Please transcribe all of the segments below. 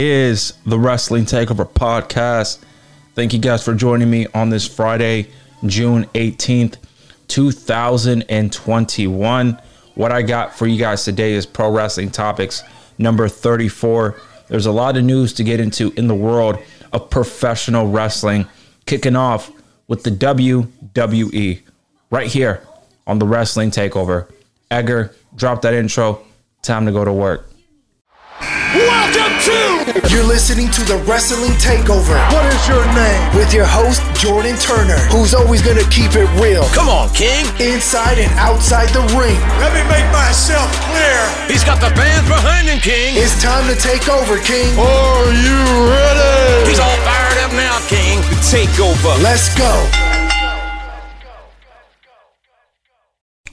Is the Wrestling Takeover podcast. Thank you guys for joining me on this Friday, June 18th, 2021. What I got for you guys today is pro wrestling topics number 34. There's a lot of news to get into in the world of professional wrestling, kicking off with the WWE right here on the Wrestling Takeover. Edgar, drop that intro. Time to go to work. Welcome to... You're listening to the Wrestling Takeover. What is your name? With your host, Jordan Turner, who's always going to keep it real. Come on, King. Inside and outside the ring. Let me make myself clear. He's got the fans behind him, King. It's time to take over, King. Are you ready? He's all fired up now, King. The Takeover. Let's go.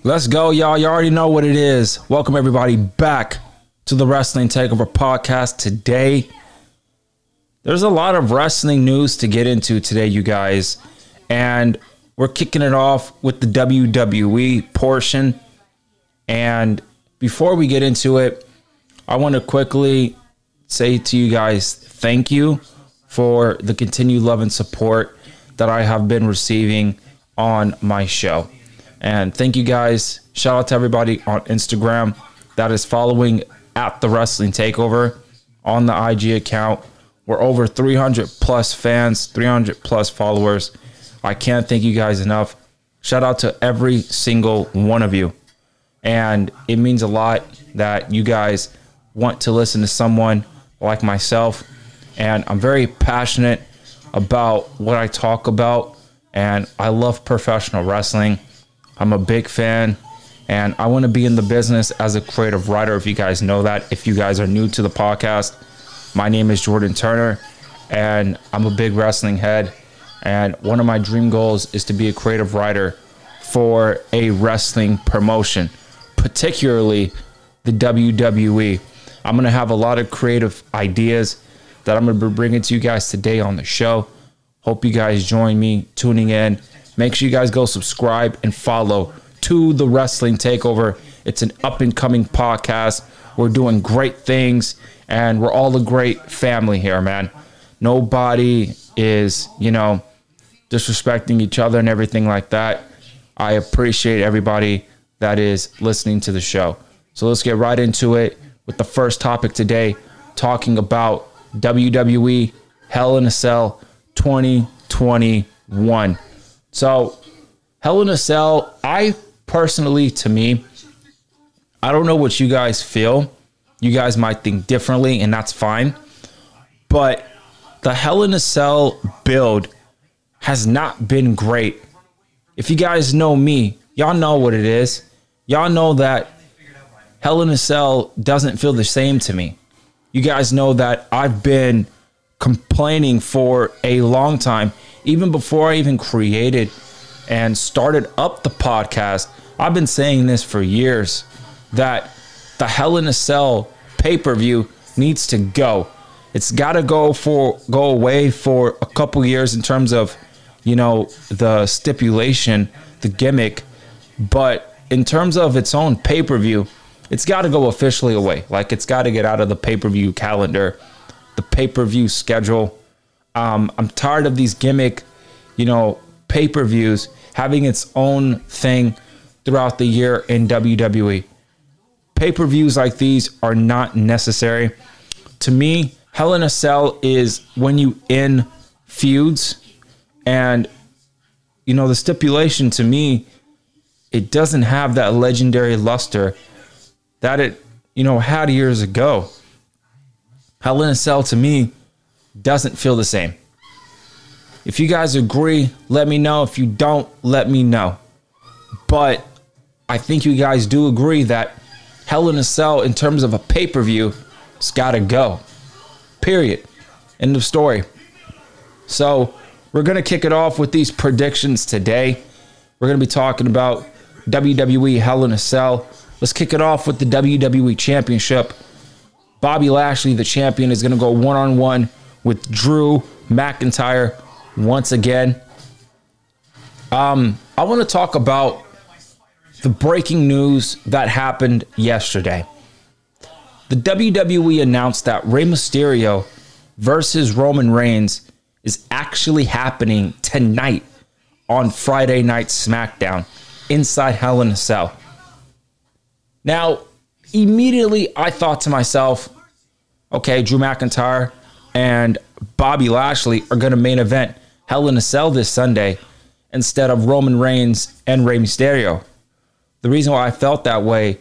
Let's go, y'all. You already know what it is. Welcome, everybody, back to the Wrestling Takeover podcast. Today, there's a lot of wrestling news to get into today, you guys, and we're kicking it off with the WWE portion. And before we get into it, I want to quickly say to you guys, thank you for the continued love and support that I have been receiving on my show. And thank you guys. Shout out to everybody on Instagram that is following at the Wrestling Takeover on the IG account. We're over 300 plus fans, 300 plus followers. I can't thank you guys enough. Shout out to every single one of you. And it means a lot that you guys want to listen to someone like myself. And I'm very passionate about what I talk about. And I love professional wrestling. I'm a big fan. And I want to be in the business as a creative writer, if you guys know that. If you guys are new to the podcast, my name is Jordan Turner, and I'm a big wrestling head. And one of my dream goals is to be a creative writer for a wrestling promotion, particularly the WWE. I'm going to have a lot of creative ideas that I'm going to be bringing to you guys today on the show. Hope you guys join me, tuning in. Make sure you guys go subscribe and follow to the Wrestling Takeover. It's an up-and-coming podcast. We're doing great things, and we're all a great family here, man. Nobody is, you know, disrespecting each other and everything like that. I appreciate everybody that is listening to the show. So let's get right into it with the first topic today, talking about WWE Hell in a Cell 2021. So Hell in a Cell, I personally, to me, I don't know what you guys feel. You guys might think differently, and that's fine. But the Hell in a Cell build has not been great. If you guys know me, y'all know what it is. Y'all know that Hell in a Cell doesn't feel the same to me. You guys know that I've been complaining for a long time, even before I even created and started up the podcast. I've been saying this for years, that the Hell in a Cell pay-per-view needs to go. It's got to go away for a couple years in terms of, you know, the stipulation, the gimmick. But in terms of its own pay-per-view, it's got to go officially away. Like, it's got to get out of the pay-per-view calendar, the pay-per-view schedule. I'm tired of these gimmick, you know, pay-per-views having its own thing throughout the year in WWE. Pay-per-views like these are not necessary. To me, Hell in a Cell is when you end feuds, and, you know, the stipulation, to me, it doesn't have that legendary luster that it, you know, had years ago. Hell in a Cell, to me, doesn't feel the same. If you guys agree, let me know. If you don't, let me know. But I think you guys do agree that Hell in a Cell, in terms of a pay-per-view, it's got to go. Period. End of story. So we're going to kick it off with these predictions today. We're going to be talking about WWE Hell in a Cell. Let's kick it off with the WWE Championship. Bobby Lashley, the champion, is going to go one-on-one with Drew McIntyre once again. I want to talk about the breaking news that happened yesterday. the WWE announced that Rey Mysterio versus Roman Reigns is actually happening tonight on Friday Night SmackDown inside Hell in a Cell. Now, immediately I thought to myself, okay, Drew McIntyre and Bobby Lashley are going to main event Hell in a Cell this Sunday instead of Roman Reigns and Rey Mysterio. The reason why I felt that way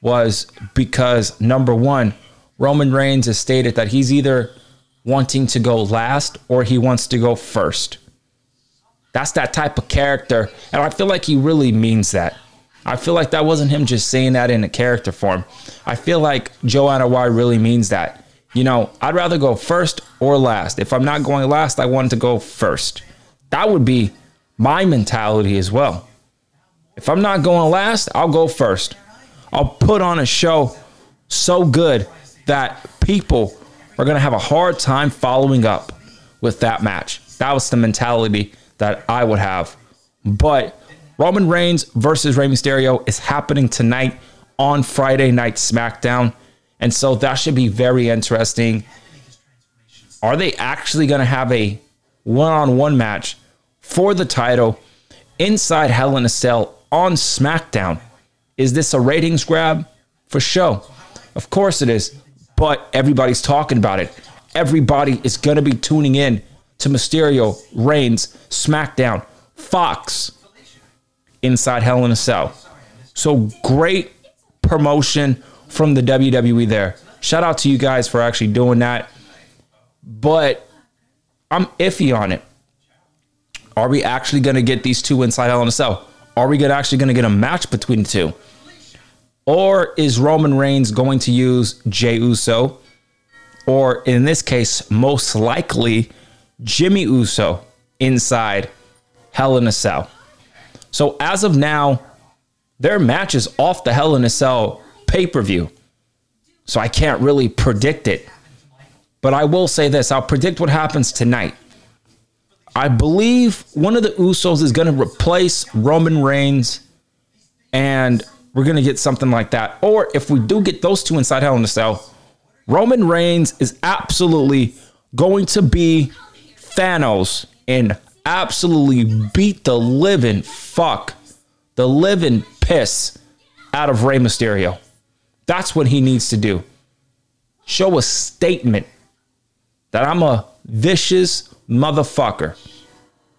was because, number one, Roman Reigns has stated that he's either wanting to go last or he wants to go first. That's that type of character, and I feel like he really means that. I feel like that wasn't him just saying that in a character form. I feel like Joanna Y really means that. You know, I'd rather go first or last. If I'm not going last, I want to go first. That would be my mentality as well. If I'm not going last, I'll go first. I'll put on a show so good that people are going to have a hard time following up with that match. That was the mentality that I would have. But Roman Reigns versus Rey Mysterio is happening tonight on Friday Night SmackDown. And so that should be very interesting. Are they actually going to have a one-on-one match for the title inside Hell in a Cell on SmackDown? Is this a ratings grab? For show? Of course it is. But everybody's talking about it. Everybody is going to be tuning in to Mysterio, Reigns, SmackDown, Fox, inside Hell in a Cell. So great promotion from the WWE there. Shout out to you guys for actually doing that. But I'm iffy on it. Are we actually going to get these two inside Hell in a Cell? Are we actually going to get a match between the two? Or is Roman Reigns going to use Jey Uso? Or in this case, most likely, Jimmy Uso inside Hell in a Cell. So as of now, their match is off the Hell in a Cell pay-per-view. So I can't really predict it. But I will say this. I'll predict what happens tonight. I believe one of the Usos is going to replace Roman Reigns. And we're going to get something like that. Or if we do get those two inside Hell in a Cell, Roman Reigns is absolutely going to be Thanos and absolutely beat the living piss out of Rey Mysterio. That's what he needs to do. Show a statement that I'm a vicious motherfucker.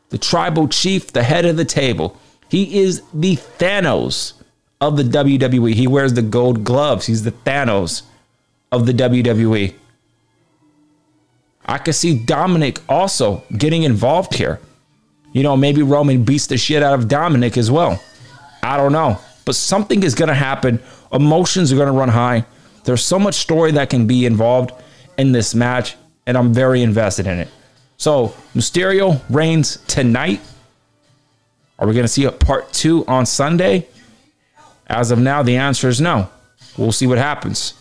The tribal chief, the head of the table. He is the Thanos of the WWE. He wears the gold gloves. He's the Thanos of the WWE. I could see Dominic also getting involved here. You know, maybe Roman beats the shit out of Dominic as well. I don't know. But something is going to happen. Emotions are going to run high. There's so much story that can be involved in this match, and I'm very invested in it. So, Mysterio Reigns tonight. Are we going to see a part two on Sunday? As of now, the answer is no. We'll see what happens.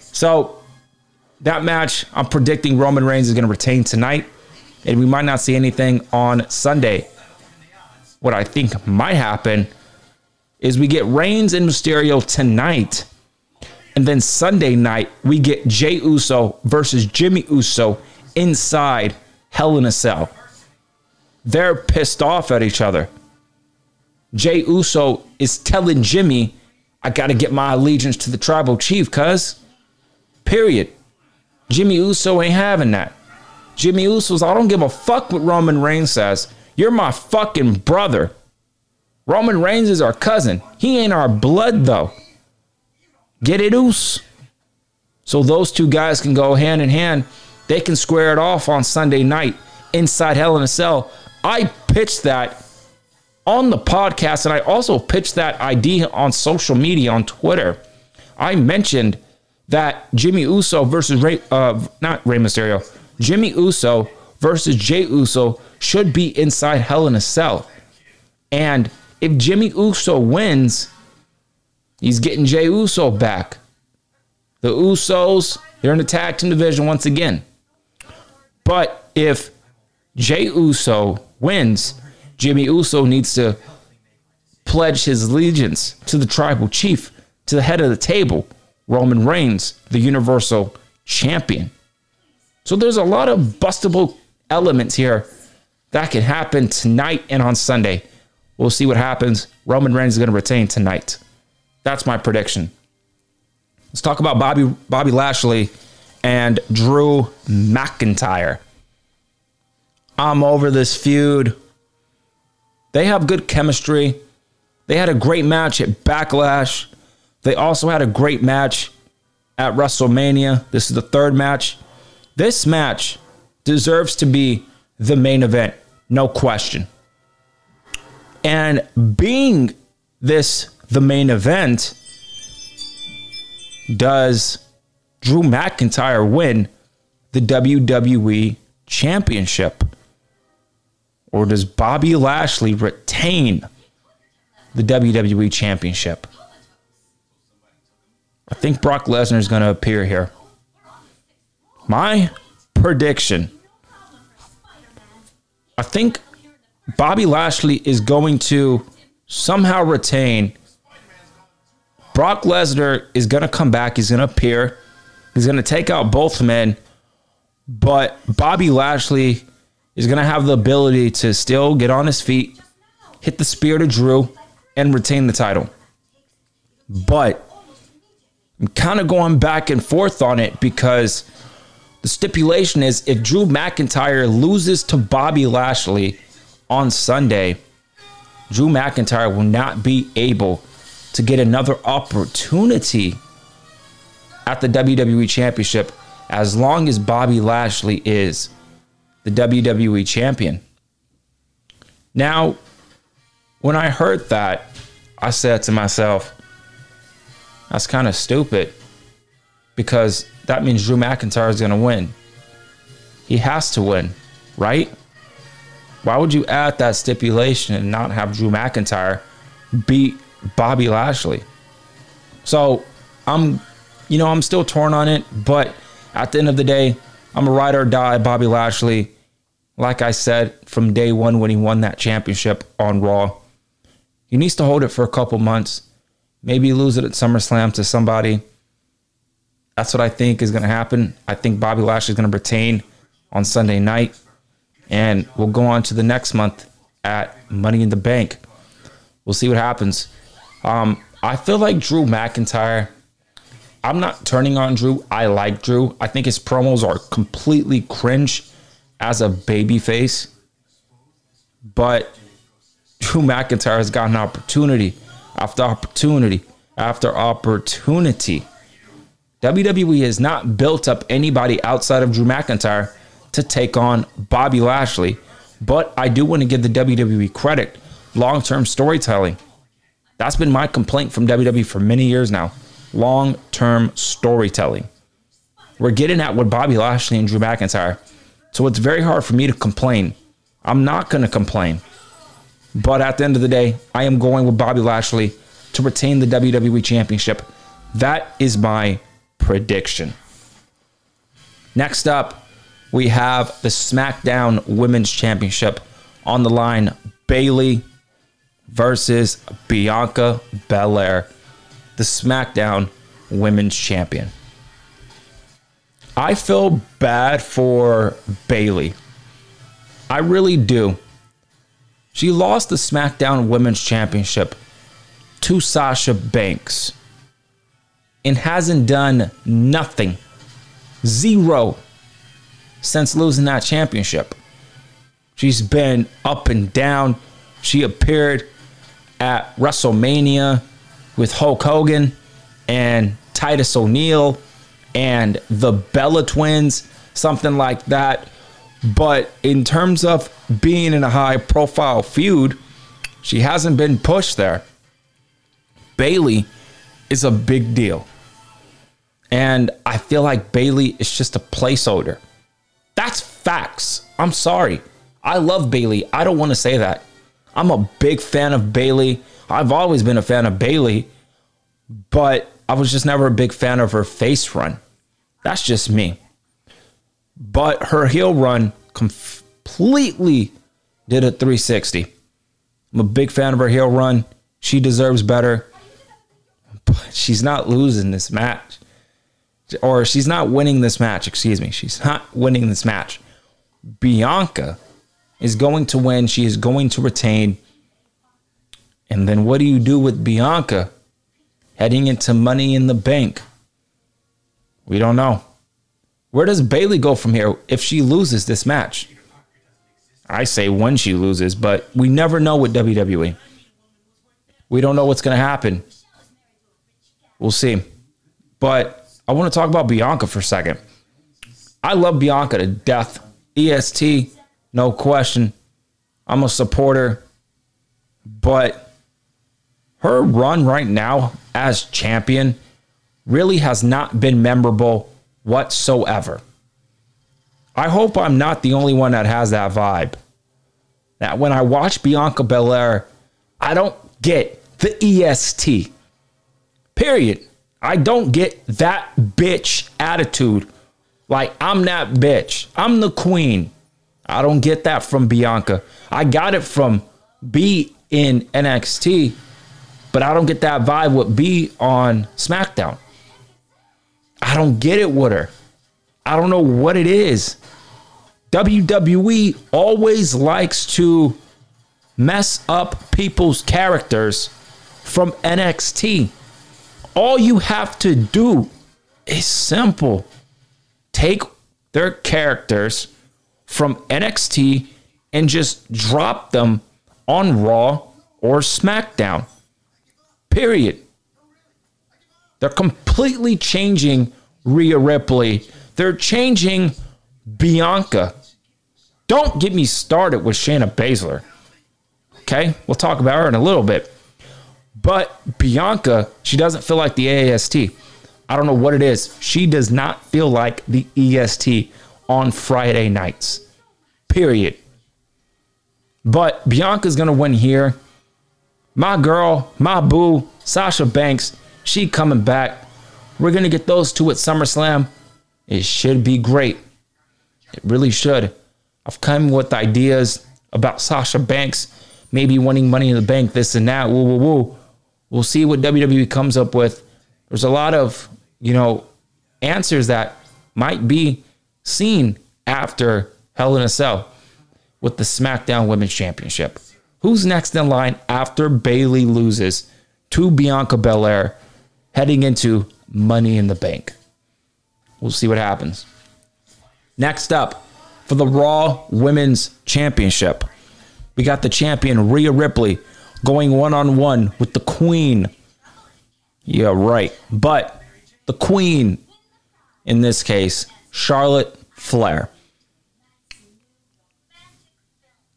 So, that match, I'm predicting Roman Reigns is going to retain tonight. And we might not see anything on Sunday. What I think might happen is we get Reigns and Mysterio tonight. And then Sunday night, we get Jey Uso versus Jimmy Uso inside Hell in a Cell. They're pissed off at each other. Jey Uso is telling Jimmy, I got to get my allegiance to the tribal chief, cuz. Period. Jimmy Uso ain't having that. Jimmy Uso's, I don't give a fuck what Roman Reigns says. You're my fucking brother. Roman Reigns is our cousin. He ain't our blood, though. Get it, Uso? So those two guys can go hand in hand. They can square it off on Sunday night inside Hell in a Cell. I pitched that on the podcast, and I also pitched that idea on social media, on Twitter. I mentioned that Jimmy Uso versus Jimmy Uso versus Jey Uso should be inside Hell in a Cell. And if Jimmy Uso wins, he's getting Jey Uso back. The Usos, they're in the tag team division once again. But if Jey Uso wins, Jimmy Uso needs to pledge his allegiance to the tribal chief, to the head of the table. Roman Reigns, the Universal Champion. So there's a lot of bustable elements here that can happen tonight and on Sunday. We'll see what happens. Roman Reigns is going to retain tonight. That's my prediction. Let's talk about Bobby Lashley and Drew McIntyre. I'm over this feud. They have good chemistry. They had a great match at Backlash. They also had a great match at WrestleMania. This is the third match. This match deserves to be the main event, no question. And being this the main event, does Drew McIntyre win the WWE Championship? Or does Bobby Lashley retain the WWE Championship? I think Brock Lesnar is going to appear here. My prediction, I think Bobby Lashley is going to somehow retain. Brock Lesnar is going to come back. He's going to appear. He's going to take out both men. But Bobby Lashley is going to have the ability to still get on his feet, hit the spear to Drew, and retain the title. But I'm kind of going back and forth on it because the stipulation is if Drew McIntyre loses to Bobby Lashley on Sunday, Drew McIntyre will not be able to get another opportunity at the WWE Championship as long as Bobby Lashley is the WWE Champion. Now, when I heard that, I said to myself, that's kind of stupid because that means Drew McIntyre is going to win. He has to win, right? Why would you add that stipulation and not have Drew McIntyre beat Bobby Lashley? So I'm still torn on it, but at the end of the day, I'm a ride or die Bobby Lashley. Like I said, from day one when he won that championship on Raw, he needs to hold it for a couple months, maybe lose it at SummerSlam to somebody. That's what I think is going to happen. I think Bobby Lashley is going to retain on Sunday night. And we'll go on to the next month at Money in the Bank. We'll see what happens. I feel like Drew McIntyre, I'm not turning on Drew. I like Drew. I think his promos are completely cringe as a babyface. But Drew McIntyre has gotten opportunity after opportunity after opportunity. WWE has not built up anybody outside of Drew McIntyre to take on Bobby Lashley, but I do want to give the WWE credit, long-term storytelling. That's been my complaint from WWE for many years now, long-term storytelling. We're getting at what Bobby Lashley and Drew McIntyre, so it's very hard for me to complain. I'm not going to complain, but at the end of the day, I am going with Bobby Lashley to retain the WWE Championship. That is my prediction. Next up, we have the SmackDown Women's Championship on the line. Bayley versus Bianca Belair, the SmackDown Women's Champion. I feel bad for Bayley. I really do. She lost the SmackDown Women's Championship to Sasha Banks and hasn't done nothing. Zero. Since losing that championship. She's been up and down. She appeared at WrestleMania with Hulk Hogan and Titus O'Neil and the Bella Twins, something like that. But in terms of being in a high profile feud, she hasn't been pushed there. Bayley is a big deal. And I feel like Bayley is just a placeholder. That's facts. I'm sorry. I love Bayley. I don't want to say that. I'm a big fan of Bayley. I've always been a fan of Bayley, but I was just never a big fan of her face run. That's just me. But her heel run completely did a 360. I'm a big fan of her heel run. She deserves better. she's not losing this match. Or she's not winning this match, excuse me. She's not winning this match. Bianca is going to win. She is going to retain. And then what do you do with Bianca heading into Money in the Bank? We don't know. Where does Bayley go from here if she loses this match? I say when she loses, but we never know with WWE. We don't know what's going to happen. We'll see. But I want to talk about Bianca for a second. I love Bianca to death. EST, no question. I'm a supporter. But her run right now as champion really has not been memorable whatsoever. I hope I'm not the only one that has that vibe. That when I watch Bianca Belair, I don't get the EST. Period. I don't get that bitch attitude. Like, I'm that bitch. I'm the queen. I don't get that from Bianca. I got it from B in NXT, but I don't get that vibe with B on SmackDown. I don't get it with her. I don't know what it is. WWE always likes to mess up people's characters from NXT. All you have to do is simple. Take their characters from NXT and just drop them on Raw or SmackDown. Period. They're completely changing Rhea Ripley. They're changing Bianca. Don't get me started with Shayna Baszler. Okay, we'll talk about her in a little bit. But Bianca, she doesn't feel like the AST. I don't know what it is. She does not feel like the EST on Friday nights. Period. But Bianca's going to win here. My girl, my boo, Sasha Banks, she coming back. We're going to get those two at SummerSlam. It should be great. It really should. I've come with ideas about Sasha Banks maybe winning Money in the Bank, this and that, woo, woo, woo. We'll see what WWE comes up with. There's a lot of, you know, answers that might be seen after Hell in a Cell with the SmackDown Women's Championship. Who's next in line after Bayley loses to Bianca Belair heading into Money in the Bank? We'll see what happens. Next up, for the Raw Women's Championship, we got the champion Rhea Ripley going one-on-one with the Queen. Yeah, right. But the Queen, in this case, Charlotte Flair.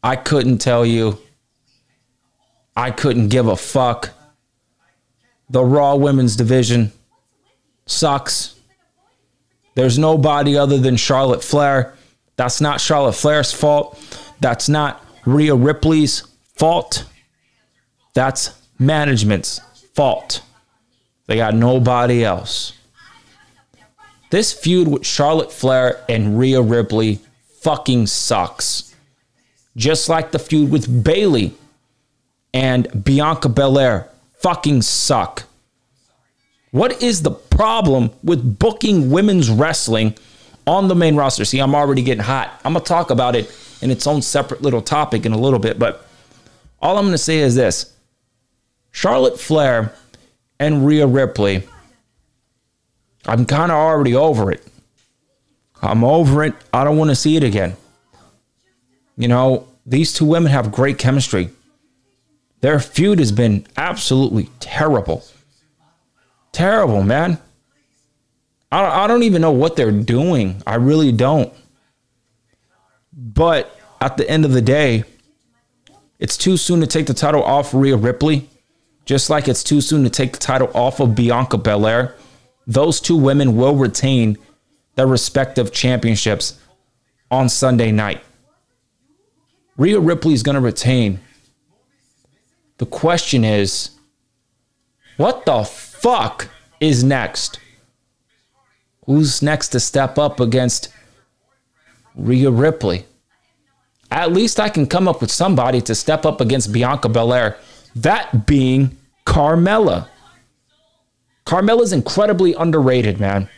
I couldn't tell you. I couldn't give a fuck. The Raw Women's Division sucks. There's nobody other than Charlotte Flair. That's not Charlotte Flair's fault. That's not Rhea Ripley's fault. That's management's fault. They got nobody else. This feud with Charlotte Flair and Rhea Ripley fucking sucks. Just like the feud with Bayley and Bianca Belair fucking suck. What is the problem with booking women's wrestling on the main roster? See, I'm already getting hot. I'm going to talk about it in its own separate little topic in a little bit. But all I'm going to say is this. Charlotte Flair and Rhea Ripley, I'm kind of already over it. I'm over it. I don't want to see it again. You know, these two women have great chemistry. Their feud has been absolutely terrible. Terrible, man. I don't even know what they're doing. I really don't. But at the end of the day, it's too soon to take the title off Rhea Ripley, just like it's too soon to take the title off of Bianca Belair. Those two women will retain their respective championships on Sunday night. Rhea Ripley is going to retain. The question is, what the fuck is next? Who's next to step up against Rhea Ripley? At least I can come up with somebody to step up against Bianca Belair, that being Carmella. Carmella's incredibly underrated, man.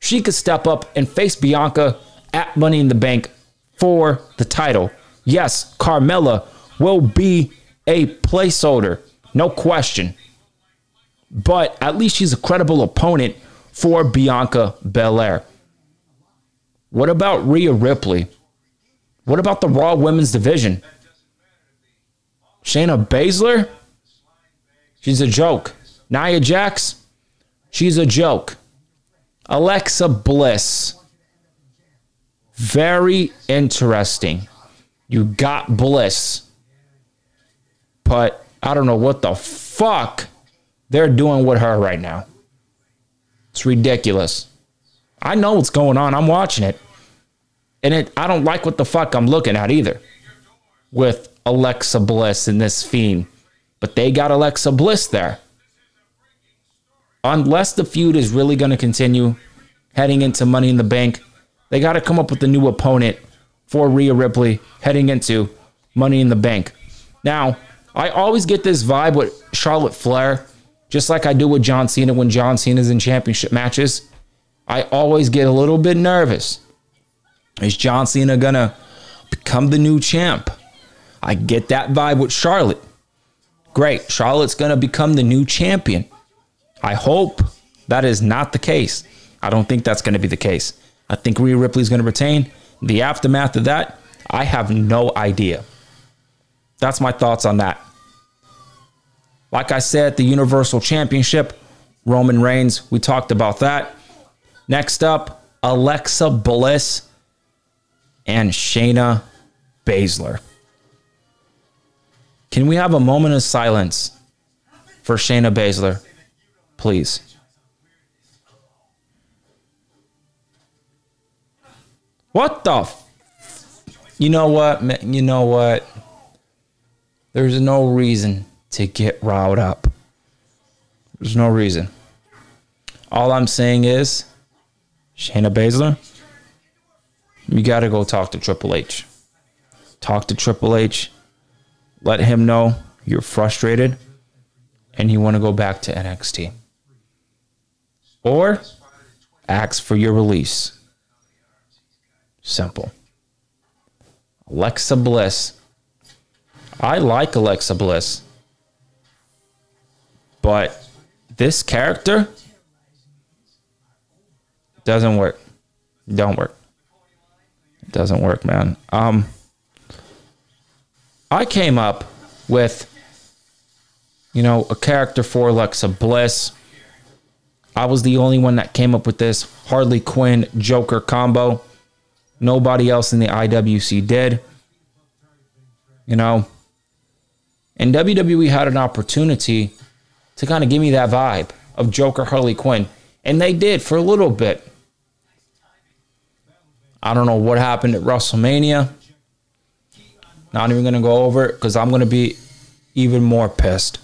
She could step up and face Bianca at Money in the Bank for the title. Yes, Carmella will be a placeholder, no question. But at least she's a credible opponent for Bianca Belair. What about Rhea Ripley? What about the Raw Women's Division? Shayna Baszler? She's a joke. Nia Jax? She's a joke. Alexa Bliss. Very interesting. You got Bliss. But I don't know what the fuck they're doing with her right now. It's ridiculous. I know what's going on. I'm watching it. And I don't like what the fuck I'm looking at either with Alexa Bliss and this Fiend. But they got Alexa Bliss there. Unless the feud is really going to continue heading into Money in the Bank, they got to come up with a new opponent for Rhea Ripley heading into Money in the Bank. Now, I always get this vibe with Charlotte Flair, just like I do with John Cena when John Cena's in championship matches. I always get a little bit nervous. Is John Cena going to become the new champ? I get that vibe with Charlotte. Great. Charlotte's going to become the new champion. I hope that is not the case. I don't think that's going to be the case. I think Rhea Ripley's going to retain. The aftermath of that, I have no idea. That's my thoughts on that. Like I said, the Universal Championship, Roman Reigns, we talked about that. Next up, Alexa Bliss and Shayna Baszler. Can we have a moment of silence for Shayna Baszler, please? What the you know what? Man, you know what? There's no reason to get riled up. There's no reason. All I'm saying is, Shayna Baszler, you got to go talk to Triple H. Talk to Triple H. Let him know you're frustrated and you want to go back to NXT. Or ask for your release. Simple. Alexa Bliss. I like Alexa Bliss. But this character doesn't work. Don't work. It doesn't work, man. I came up with, you know, a character for Alexa Bliss. I was the only one that came up with this Harley Quinn Joker combo. Nobody else in the IWC did. You know, and WWE had an opportunity to kind of give me that vibe of Joker Harley Quinn. And they did for a little bit. I don't know what happened at WrestleMania. Not even going to go over it because I'm going to be even more pissed.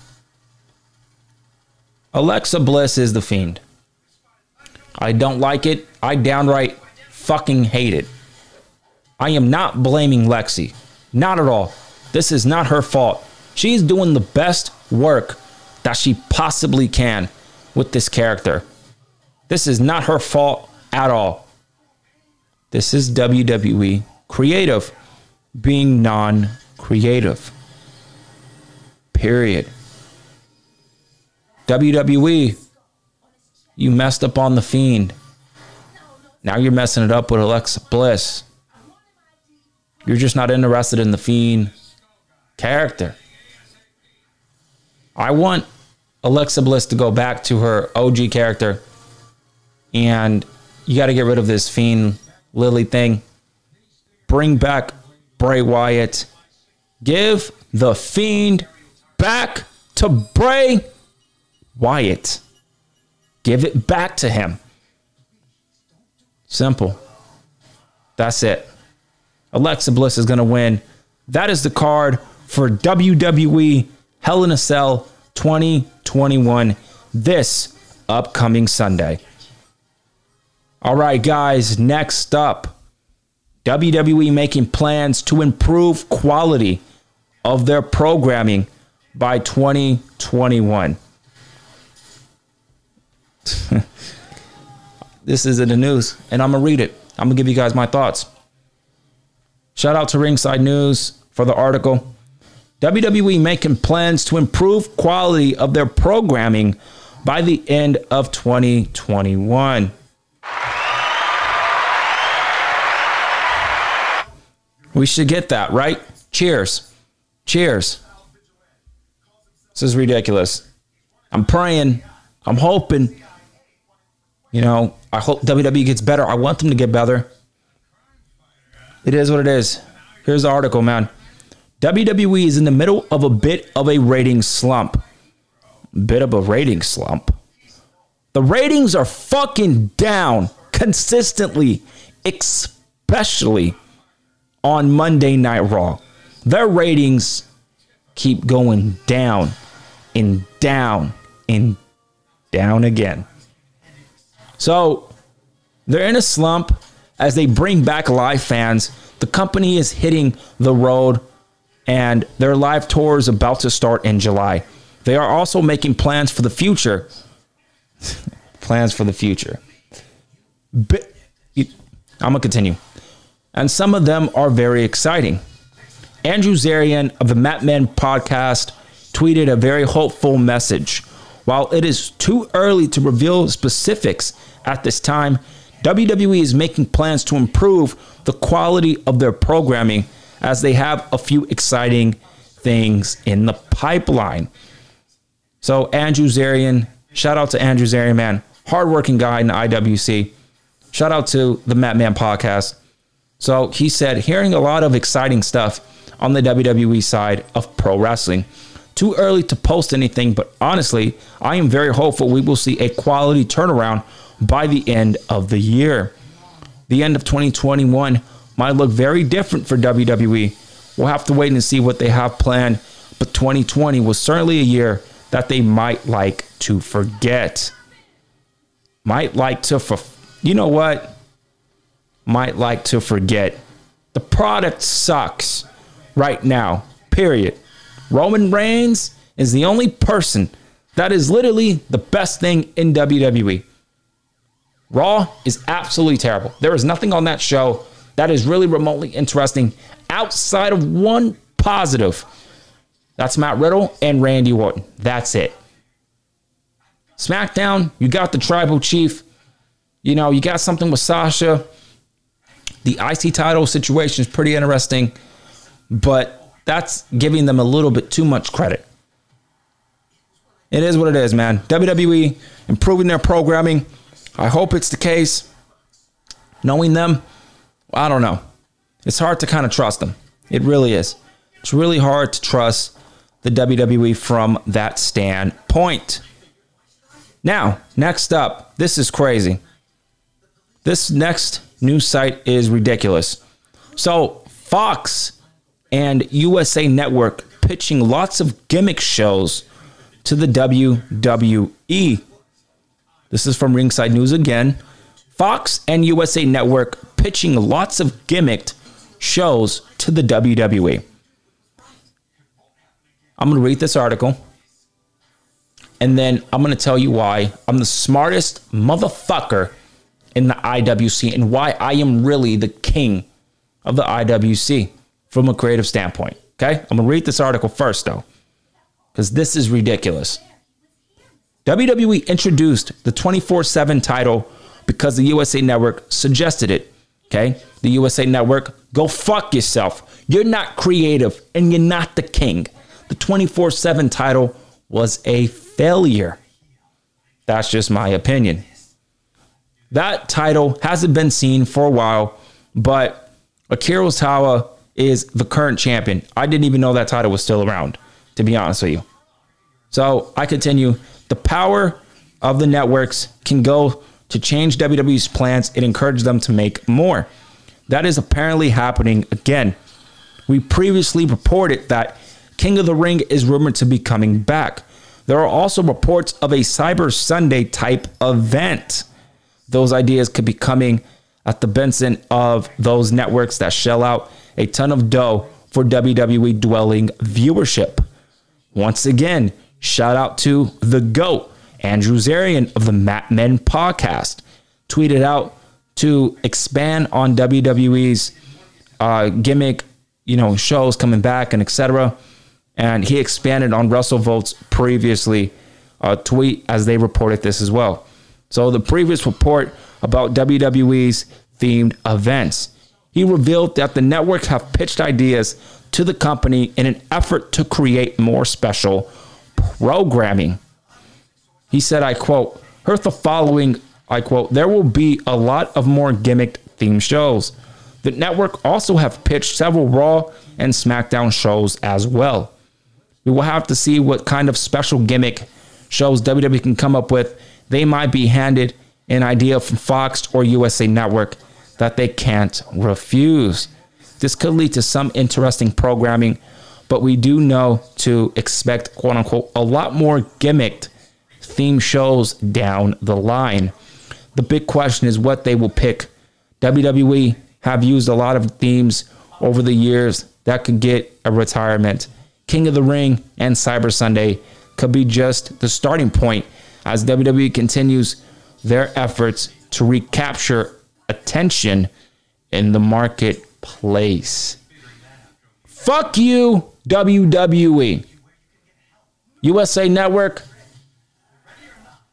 Alexa Bliss is the Fiend. I don't like it. I downright fucking hate it. I am not blaming Lexi. Not at all. This is not her fault. She's doing the best work that she possibly can with this character. This is not her fault at all. This is WWE creative being non-creative. Period. WWE, you messed up on the Fiend. Now you're messing it up with Alexa Bliss. You're just not interested in the Fiend character. I want Alexa Bliss to go back to her OG character. And you got to get rid of this Fiend Lily thing. Bring back Bray Wyatt. Give the Fiend back to Bray Wyatt. Give it back to him. Simple. That's it. Alexa Bliss is going to win. That is the card for WWE Hell in a Cell 2021 this upcoming Sunday. All right, guys, next up, WWE making plans to improve quality of their programming by 2021. This is in the news, and I'm going to read it. I'm going to give you guys my thoughts. Shout out to Ringside News for the article. WWE making plans to improve quality of their programming by the end of 2021. We should get that, right? Cheers. Cheers. This is ridiculous. I'm praying. I'm hoping. You know, I hope WWE gets better. I want them to get better. It is what it is. Here's the article, man. WWE is in the middle of a bit of a ratings slump. Bit of a ratings slump. The ratings are fucking down consistently, especially on Monday Night Raw. Their ratings keep going down and down and down again. So they're in a slump as they bring back live fans. The company is hitting the road and their live tour is about to start in July. They are also making plans for the future. Plans for the future. I'm going to continue. And some of them are very exciting. Andrew Zarian of the Mat Men podcast tweeted a very hopeful message. While it is too early to reveal specifics at this time, WWE is making plans to improve the quality of their programming as they have a few exciting things in the pipeline. So Andrew Zarian, shout out to Andrew Zarian, man. Hardworking guy in the IWC. Shout out to the Mat Men podcast. So he said, hearing a lot of exciting stuff on the WWE side of pro wrestling. Too early to post anything, but honestly, I am very hopeful we will see a quality turnaround by the end of the year. The end of 2021 might look very different for WWE. We'll have to wait and see what they have planned, but 2020 was certainly a year that they might like to forget. Might like to, you know what? Might like to forget. The product sucks right now, period. Roman Reigns is the only person that is literally the best thing in WWE. Raw is absolutely terrible. There is nothing on that show that is really remotely interesting outside of one positive. That's Matt Riddle and Randy Orton. That's it. SmackDown, you got the Tribal Chief. You know, you got something with Sasha. The IC title situation is pretty interesting, but that's giving them a little bit too much credit. It is what it is, man. WWE improving their programming. I hope it's the case. Knowing them, I don't know. It's hard to kind of trust them. It really is. It's really hard to trust the WWE from that standpoint. Now, next up, this is crazy. This next news site is ridiculous. So, Fox and USA Network pitching lots of gimmick shows to the WWE. This is from Ringside News again. Fox and USA Network pitching lots of gimmicked shows to the WWE. I'm going to read this article, and then I'm going to tell you why I'm the smartest motherfucker in the IWC and why I am really the king of the IWC. From a creative standpoint, okay? I'm gonna read this article first, though, because this is ridiculous. WWE introduced the 24/7 title because the USA Network suggested it, okay? The USA Network, go fuck yourself. You're not creative, and you're not the king. The 24/7 title was a failure. That's just my opinion. That title hasn't been seen for a while, but Akira Tozawa is the current champion. I didn't even know that title was still around, to be honest with you. So I continue. The power of the networks can go to change WWE's plans and encourage them to make more. That is apparently happening again. We previously reported that King of the Ring is rumored to be coming back. There are also reports of a Cyber Sunday type event. Those ideas could be coming at the Benson of those networks that shell out a ton of dough for WWE dwelling viewership. Once again, shout out to the GOAT, Andrew Zarian of the Mat Men podcast. tweeted out to expand on WWE's gimmick, you know, shows coming back and etc. And he expanded on Russell Volt's previously tweet as they reported this as well. So the previous report about WWE's themed events, he revealed that the networks have pitched ideas to the company in an effort to create more special programming. He said, I quote, heard the following, I quote, there will be a lot of more gimmicked themed shows. The network also have pitched several Raw and SmackDown shows as well. We will have to see what kind of special gimmick shows WWE can come up with. They might be handed an idea from Fox or USA Network that they can't refuse. This could lead to some interesting programming, but we do know to expect, quote unquote, a lot more gimmicked theme shows down the line. The big question is what they will pick. WWE have used a lot of themes over the years that could get a retirement. King of the Ring and Cyber Sunday could be just the starting point as WWE continues their efforts to recapture attention in the marketplace. Fuck you, WWE. USA Network,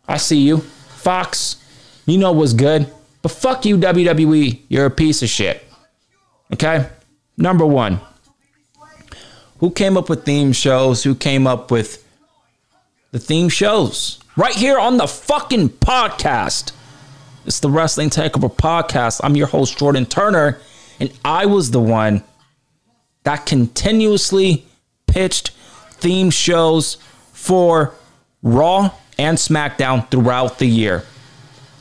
I see you. Fox, you know what's good. But fuck you, WWE. You're a piece of shit. Okay? Number one. Who came up with theme shows? Who came up with the theme shows? Right here on the fucking podcast. It's the Wrestling Takeover podcast. I'm your host, Jordan Turner. And I was the one that continuously pitched theme shows for Raw and SmackDown throughout the year.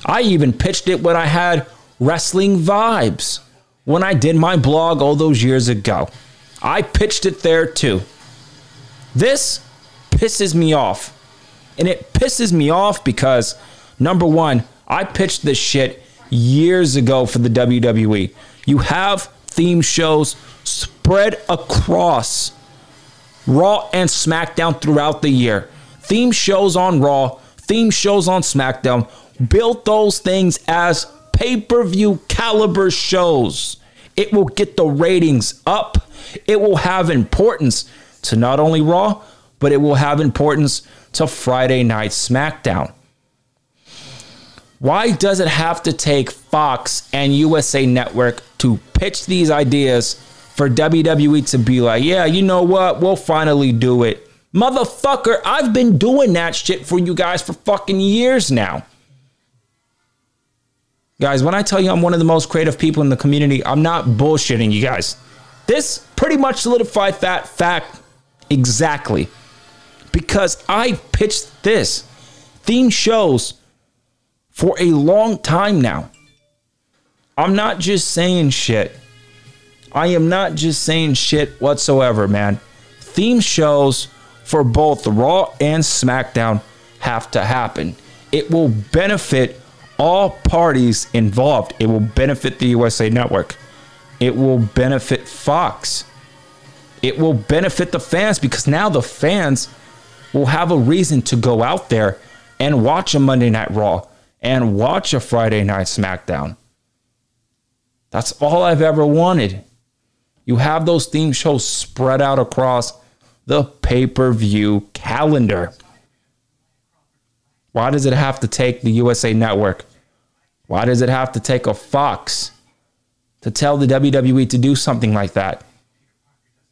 I even pitched it when I had Wrestling Vibes, when I did my blog all those years ago. I pitched it there too. This pisses me off. And it pisses me off because, number one, I pitched this shit years ago for the WWE. You have theme shows spread across Raw and SmackDown throughout the year. Theme shows on Raw, theme shows on SmackDown. Build those things as pay-per-view caliber shows. It will get the ratings up. It will have importance to not only Raw, but it will have importance to Friday Night SmackDown. Why does it have to take Fox and USA Network to pitch these ideas for WWE to be like, yeah, you know what? We'll finally do it. Motherfucker, I've been doing that shit for you guys for fucking years now. Guys, when I tell you I'm one of the most creative people in the community, I'm not bullshitting you guys. This pretty much solidified that fact exactly. Because I pitched this theme shows for a long time now. I'm not just saying shit. I am not just saying shit whatsoever, man. Theme shows for both Raw and SmackDown have to happen. It will benefit all parties involved. It will benefit the USA Network. It will benefit Fox. It will benefit the fans because now the fans will have a reason to go out there and watch a Monday Night Raw and watch a Friday Night SmackDown. That's all I've ever wanted. You have those theme shows spread out across the pay-per-view calendar. Why does it have to take the USA Network? Why does it have to take a Fox to tell the WWE to do something like that?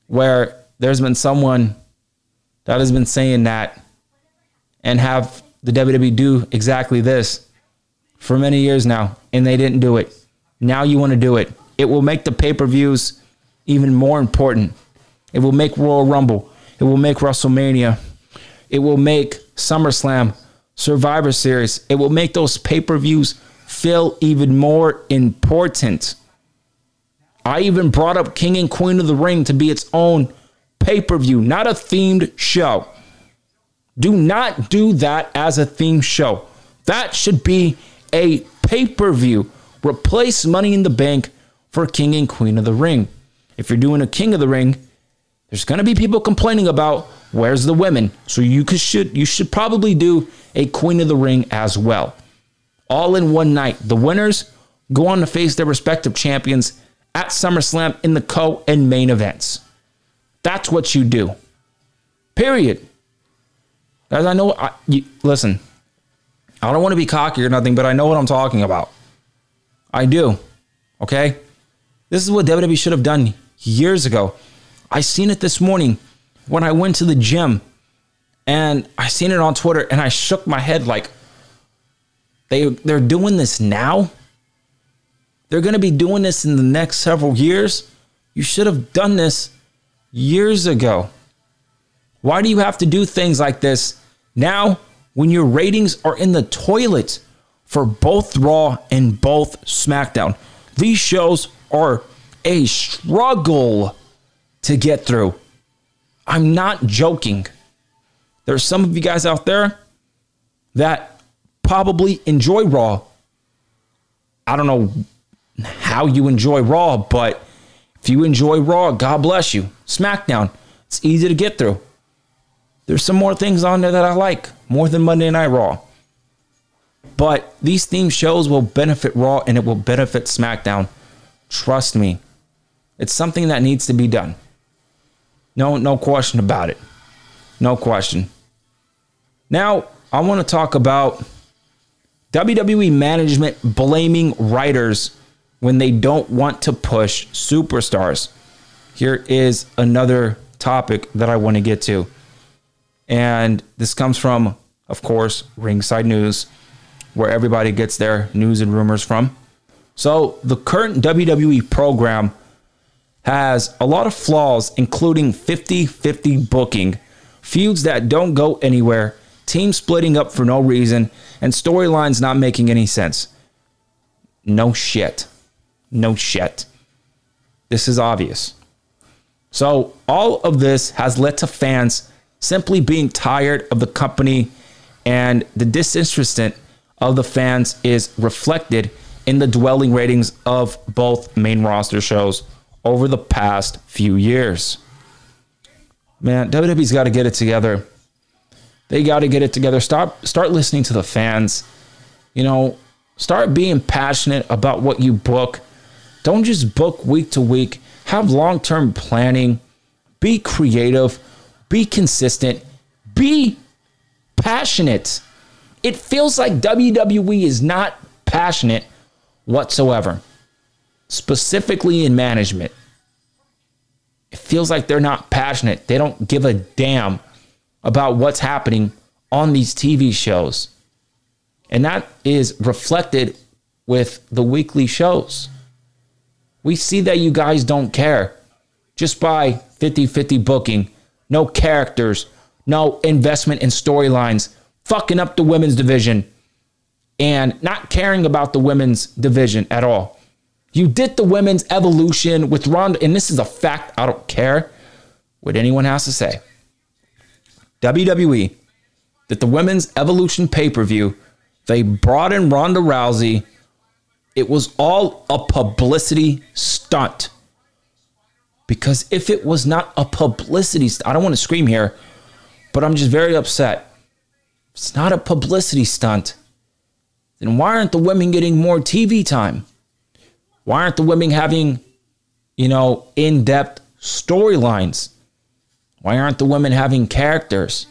Where there's been someone that has been saying that and have the WWE do exactly this for many years now, and they didn't do it. Now you want to do it. It will make the pay-per-views even more important. It will make Royal Rumble. It will make WrestleMania. It will make SummerSlam, Survivor Series. It will make those pay-per-views feel even more important. I even brought up King and Queen of the Ring to be its own pay-per-view, not a themed show. Do not do that as a themed show. That should be a pay-per-view. Replace Money in the Bank for King and Queen of the Ring. If you're doing a King of the Ring, there's going to be people complaining about where's the women. So you should probably do a Queen of the Ring as well. all in one night. The winners go on to face their respective champions at SummerSlam in the co- and main events. That's what you do. Period. Guys, I know, listen, I don't want to be cocky or nothing, but I know what I'm talking about. I do. Okay? This is what WWE should have done years ago. I seen it this morning when I went to the gym, and I seen it on Twitter, and I shook my head like, they're doing this now? They're going to be doing this in the next several years? You should have done this years ago. Why do you have to do things like this now when your ratings are in the toilet for both Raw and both SmackDown? These shows are a struggle to get through. I'm not joking. There's some of you guys out there that probably enjoy Raw. I don't know how you enjoy Raw, but if you enjoy Raw, God bless you. SmackDown, it's easy to get through. There's some more things on there that I like more than Monday Night Raw. But these theme shows will benefit Raw and it will benefit SmackDown. Trust me. It's something that needs to be done. No question about it. No question. Now, I want to talk about WWE management blaming writers when they don't want to push superstars. Here is another topic that I want to get to. And this comes from, of course, Ringside News, where everybody gets their news and rumors from. So the current WWE program has a lot of flaws, including 50-50 booking, feuds that don't go anywhere, teams splitting up for no reason, and storylines not making any sense. No shit. No shit. This is obvious. So all of this has led to fans simply being tired of the company, and the disinterest of the fans is reflected in the dwelling ratings of both main roster shows over the past few years. Man, WWE's got to get it together. They got to get it together. Start listening to the fans. You know, start being passionate about what you book. Don't just book week to week. Have long-term planning. Be creative. Be consistent. Be passionate. It feels like WWE is not passionate whatsoever, specifically in management. It feels like they're not passionate. They don't give a damn about what's happening on these TV shows. And that is reflected with the weekly shows. We see that you guys don't care just by 50-50 booking. No characters, no investment in storylines, fucking up the women's division, and not caring about the women's division at all. You did the women's evolution with Ronda, and this is a fact. I don't care what anyone has to say. WWE did the women's evolution pay-per-view. They brought in Ronda Rousey. It was all a publicity stunt. Because if it was not a publicity stunt, I don't want to scream here, but I'm just very upset. It's not a publicity stunt. Then why aren't the women getting more TV time? Why aren't the women having, you know, in-depth storylines? Why aren't the women having characters?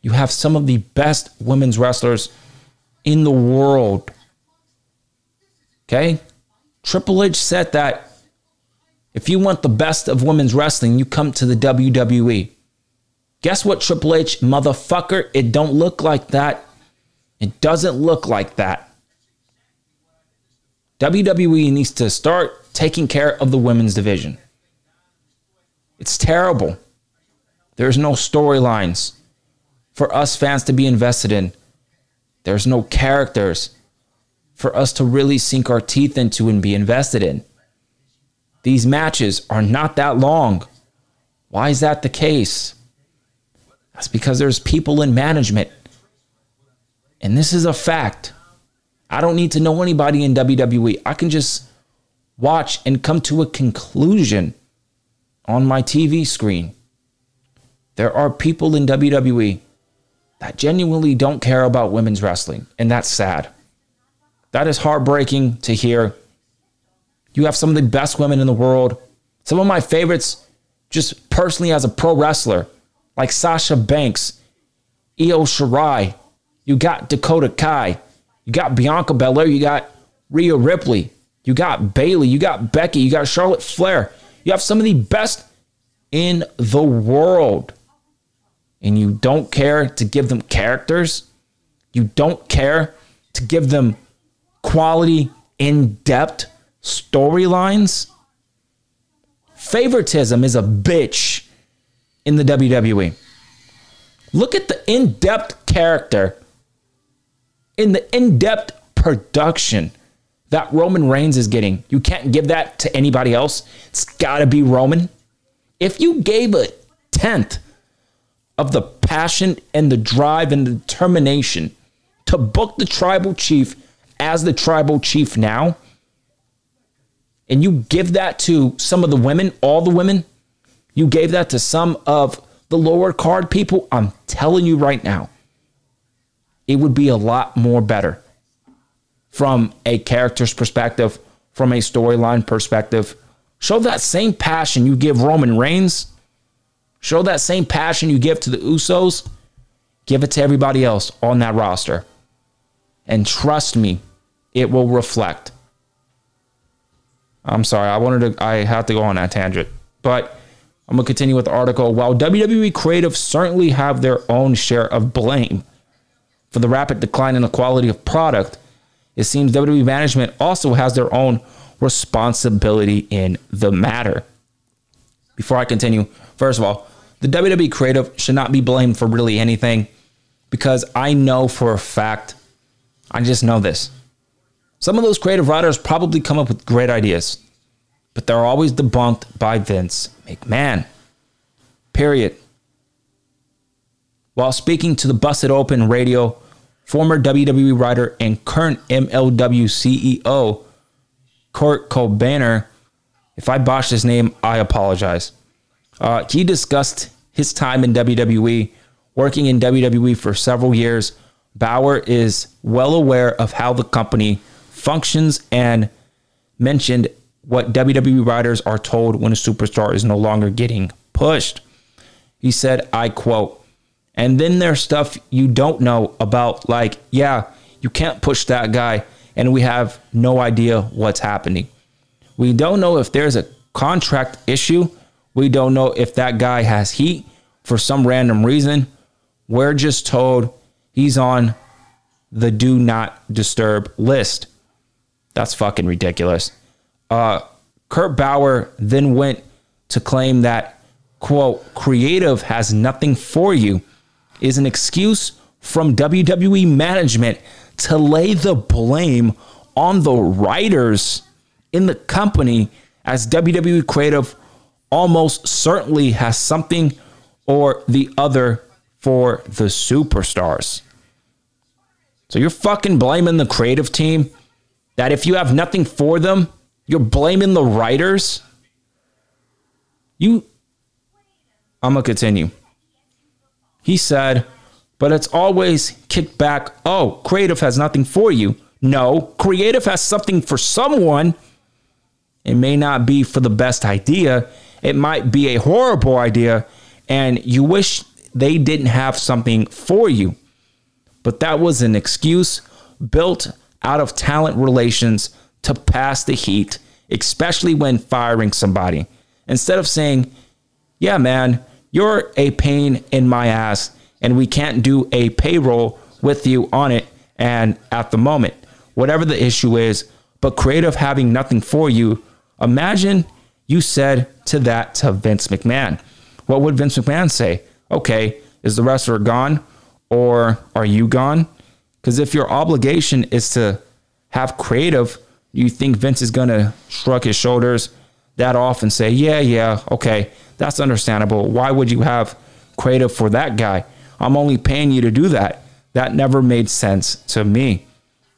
You have some of the best women's wrestlers in the world. Okay? Triple H said that if you want the best of women's wrestling, you come to the WWE. Guess what, Triple H, motherfucker? It don't look like that. It doesn't look like that. WWE needs to start taking care of the women's division. It's terrible. There's no storylines for us fans to be invested in. There's no characters for us to really sink our teeth into and be invested in. These matches are not that long. Why is that the case? That's because there's people in management. And this is a fact. I don't need to know anybody in WWE. I can just watch and come to a conclusion on my TV screen. There are people in WWE that genuinely don't care about women's wrestling, and that's sad. That is heartbreaking to hear. You have some of the best women in the world. Some of my favorites, just personally as a pro wrestler, like Sasha Banks, Io Shirai. You got Dakota Kai. You got Bianca Belair. You got Rhea Ripley. You got Bayley. You got Becky. You got Charlotte Flair. You have some of the best in the world. And you don't care to give them characters. You don't care to give them quality, in-depth storylines. Favoritism is a bitch in the WWE. Look at the in-depth character in the in-depth production that Roman Reigns is getting. You can't give that to anybody else. It's got to be Roman. If you gave a tenth of the passion and the drive and the determination to book the tribal chief as the tribal chief now, and you give that to some of the women, all the women, you gave that to some of the lower card people, I'm telling you right now, it would be a lot more better from a character's perspective, from a storyline perspective. Show that same passion you give Roman Reigns. Show that same passion you give to the Usos. Give it to everybody else on that roster. And trust me, it will reflect. I'm sorry, I had to go on that tangent. But I'm going to continue with the article. While WWE creative certainly have their own share of blame for the rapid decline in the quality of product, it seems WWE management also has their own responsibility in the matter. Before I continue, first of all, the WWE creative should not be blamed for really anything, because I know for a fact, I just know this. Some of those creative writers probably come up with great ideas, but they're always debunked by Vince McMahon. Period. While speaking to the Busted Open Radio, former WWE writer and current MLW CEO Kurt Cobaner, if I botched his name, I apologize. He discussed his time in WWE, working in WWE for several years. Bauer is well aware of how the company functions and mentioned what WWE writers are told when a superstar is no longer getting pushed. He said, I quote, and then there's stuff you don't know about, like, yeah, you can't push that guy, and we have no idea what's happening. We don't know if there's a contract issue. We don't know if that guy has heat for some random reason. We're just told he's on the do not disturb list. That's fucking ridiculous. Kurt Bauer then went to claim that, quote, creative has nothing for you is an excuse from WWE management to lay the blame on the writers in the company, as WWE creative almost certainly has something or the other for the superstars. So you're fucking blaming the creative team, that if you have nothing for them, you're blaming the writers. I'm going to continue. He said, but it's always kicked back. Oh, creative has nothing for you. No, creative has something for someone. It may not be for the best idea. It might be a horrible idea, and you wish they didn't have something for you. But that was an excuse built out of talent relations to pass the heat, especially when firing somebody. Instead of saying, yeah, man, you're a pain in my ass, and we can't do a payroll with you on it and at the moment, whatever the issue is, but creative having nothing for you. Imagine you said to Vince McMahon. What would Vince McMahon say? Okay, is the wrestler gone, or are you gone? Because if your obligation is to have creative, you think Vince is going to shrug his shoulders that off and say, yeah, okay, that's understandable. Why would you have creative for that guy? I'm only paying you to do that. That never made sense to me.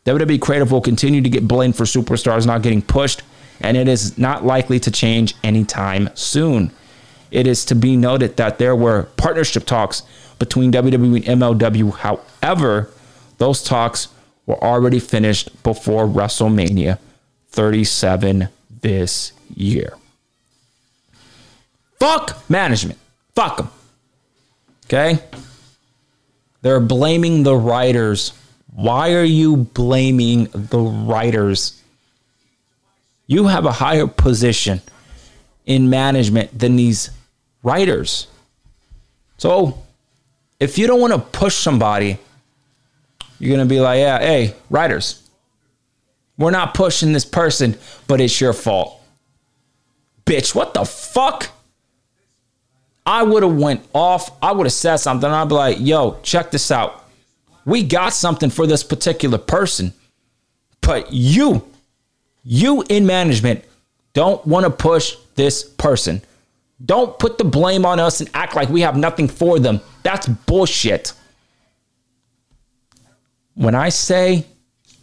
WWE creative will continue to get blamed for superstars not getting pushed, and it is not likely to change anytime soon. It is to be noted that there were partnership talks between WWE and MLW. However, those talks were already finished before WrestleMania 37 this year. Fuck management. Fuck them. Okay? They're blaming the writers. Why are you blaming the writers? You have a higher position in management than these writers. So if you don't want to push somebody, you're going to be like, yeah, hey, writers, we're not pushing this person, but it's your fault. Bitch, what the fuck? I would have went off. I would have said something. I'd be like, yo, check this out. We got something for this particular person. But you in management don't want to push this person. Don't put the blame on us and act like we have nothing for them. That's bullshit. When I say